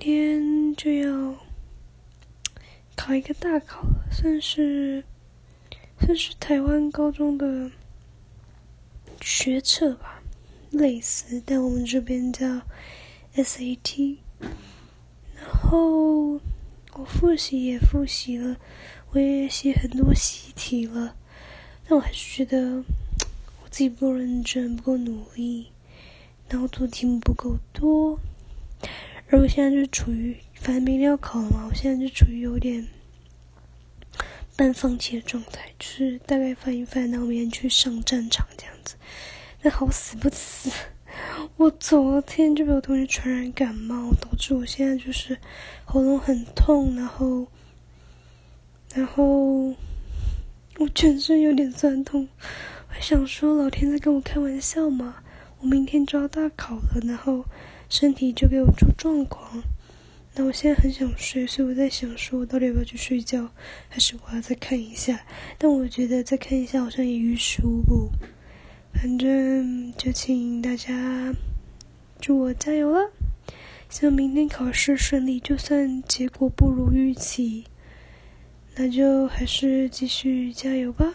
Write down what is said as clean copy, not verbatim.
天就要考一个大考，算是台湾高中的学测吧，类似，但我们这边叫 SAT。 然后我复习了，我也写很多习题了，但我还是觉得我自己不够认真，不够努力，然后做题目不够多。而我现在就处于，反正明天要考了嘛，我现在就处于有点半放弃的状态，就是大概翻一翻，然后明天去上战场这样子。但好死不死，我昨天就被我同学传染感冒，导致我现在就是喉咙很痛，然后我全身有点酸痛。我想说老天在跟我开玩笑嘛，我明天就要大考了，然后身体就给我出状况。那我现在很想睡，所以我在想说我到底要不要去睡觉，还是我要再看一下，但我觉得再看一下好像也于事无补。反正就请大家祝我加油了，希望明天考试顺利，就算结果不如预期，那就还是继续加油吧。